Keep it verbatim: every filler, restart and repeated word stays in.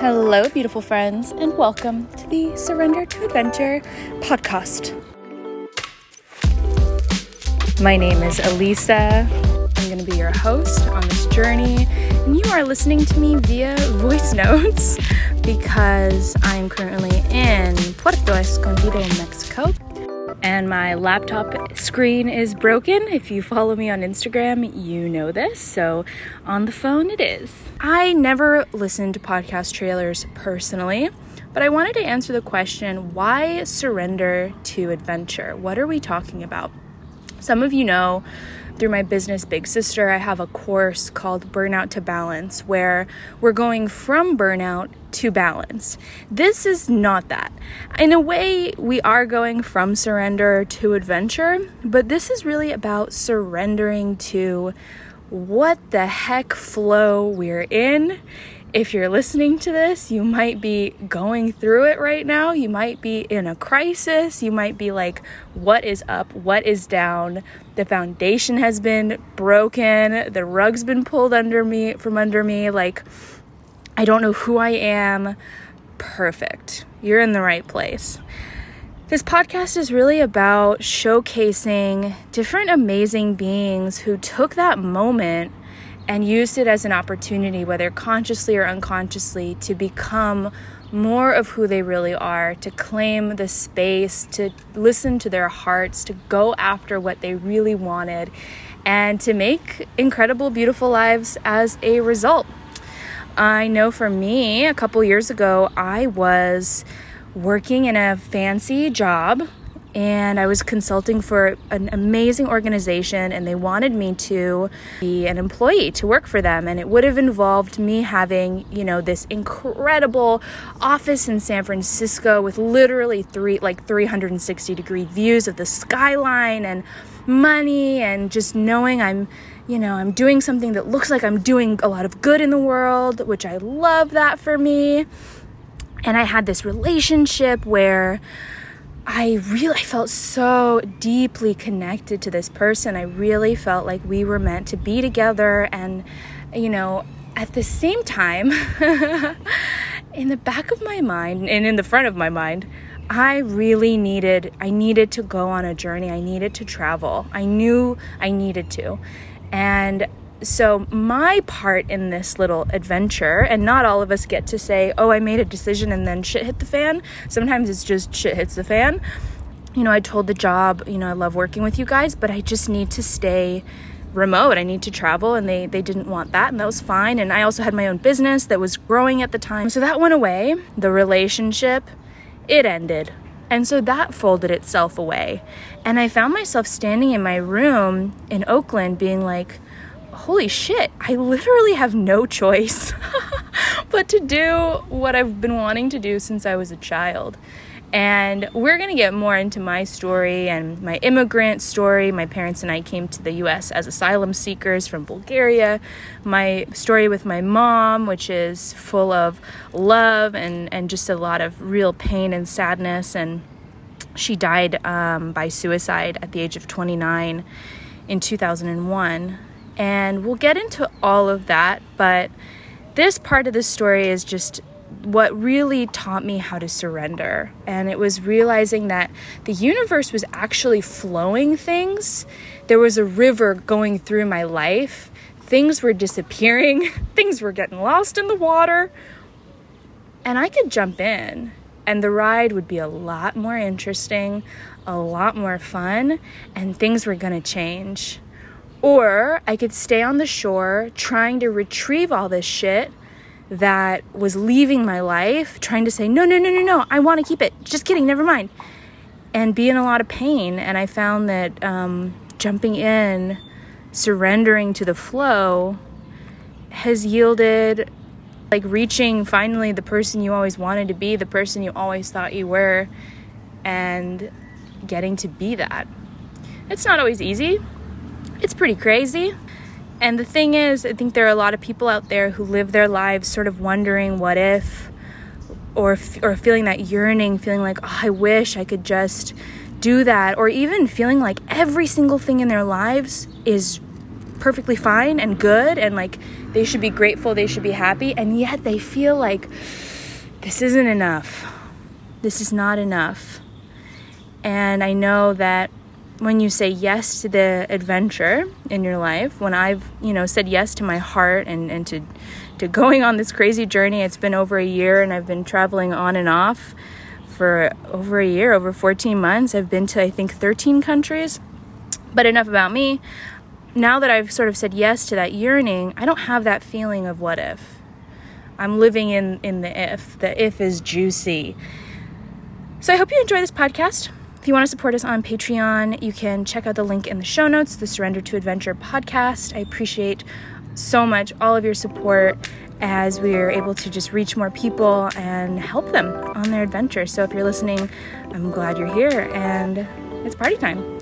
Hello, beautiful friends, and welcome to the Surrender to Adventure podcast. My name is Elisa. I'm going to be your host on this journey, and you are listening to me via voice notes because I'm currently in Puerto Escondido, Mexico, and my laptop screen is broken. If you follow me on Instagram, you know this. So on the phone it is. I never listened to podcast trailers personally, but I wanted to answer the question, why surrender to adventure? What are we talking about? Some of you know, through my business, Big Sister, I have a course called Burnout to Balance, where we're going from burnout to balance. This is not that. In a way, we are going from surrender to adventure, but this is really about surrendering to what the heck flow we're in. If you're listening to this, you might be going through it right now. You might be in a crisis. You might be like, what is up? What is down? The foundation has been broken. The rug's been pulled under me from under me. Like, I don't know who I am. Perfect. You're in the right place. This podcast is really about showcasing different amazing beings who took that moment and used it as an opportunity, whether consciously or unconsciously, to become more of who they really are, to claim the space, to listen to their hearts, to go after what they really wanted, and to make incredible, beautiful lives as a result. I know for me, a couple years ago, I was working in a fancy job, and I was consulting for an amazing organization, and they wanted me to be an employee to work for them. And it would have involved me having, you know, this incredible office in San Francisco with literally three, like three hundred sixty degree views of the skyline and money, and just knowing I'm, you know, I'm doing something that looks like I'm doing a lot of good in the world, which I love that for me. And I had this relationship where I really I felt so deeply connected to this person. I really felt like we were meant to be together. And, you know, at the same time, in the back of my mind and in the front of my mind, I really needed, I needed to go on a journey. I needed to travel. I knew I needed to. And so my part in this little adventure, and not all of us get to say, oh, I made a decision and then shit hit the fan. Sometimes it's just shit hits the fan. You know, I told the job, you know, I love working with you guys, but I just need to stay remote. I need to travel. And they, they didn't want that. And that was fine. And I also had my own business that was growing at the time. So that went away. The relationship, it ended. And so that folded itself away. And I found myself standing in my room in Oakland being like, holy shit, I literally have no choice but to do what I've been wanting to do since I was a child. And we're going to get more into my story and my immigrant story. My parents and I came to the U S as asylum seekers from Bulgaria. My story with my mom, which is full of love and, and just a lot of real pain and sadness. And she died um, by suicide at the age of twenty-nine in two thousand one. And we'll get into all of that, but this part of the story is just what really taught me how to surrender. And it was realizing that the universe was actually flowing things. There was a river going through my life. Things were disappearing. Things were getting lost in the water. And I could jump in, and the ride would be a lot more interesting, a lot more fun, and things were going to change. Or I could stay on the shore trying to retrieve all this shit that was leaving my life, trying to say, no, no, no, no, no, I want to keep it. Just kidding, never mind. And be in a lot of pain. And I found that um, jumping in, surrendering to the flow has yielded like reaching finally the person you always wanted to be, the person you always thought you were, and getting to be that. It's not always easy. It's pretty crazy. And the thing is, I think there are a lot of people out there who live their lives sort of wondering what if, or f- or feeling that yearning, feeling like, oh, I wish I could just do that, or even feeling like every single thing in their lives is perfectly fine and good, and like they should be grateful, they should be happy, and yet they feel like this isn't enough. This is not enough. And I know that when you say yes to the adventure in your life, when I've, you know, said yes to my heart and, and to to going on this crazy journey, it's been over a year, and I've been traveling on and off for over a year, over fourteen months. I've been to, I think, thirteen countries. But enough about me. Now that I've sort of said yes to that yearning, I don't have that feeling of what if. I'm living in, in the if. The if is juicy. So I hope you enjoy this podcast. If you want to support us on Patreon, you can check out the link in the show notes, the Surrender to Adventure podcast. I appreciate so much all of your support as we're able to just reach more people and help them on their adventure. So if you're listening, I'm glad you're here, and it's party time.